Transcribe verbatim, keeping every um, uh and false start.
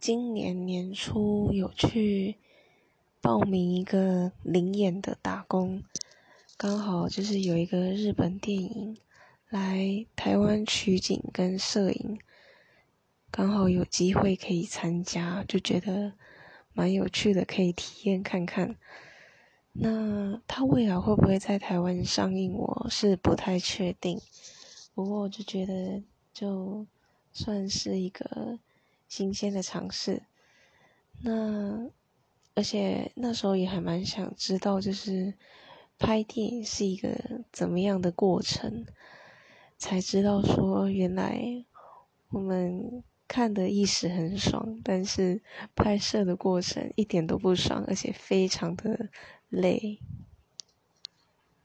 今年年初有去报名一个零演的打工，刚好就是有一个日本电影来台湾取景跟摄影，刚好有机会可以参加，就觉得蛮有趣的，可以体验看看。那它未来会不会在台湾上映，我是不太确定，不过我就觉得就算是一个新鲜的尝试。那而且那时候也还蛮想知道，就是拍电影是一个怎么样的过程，才知道说原来我们看的一时很爽，但是拍摄的过程一点都不爽，而且非常的累。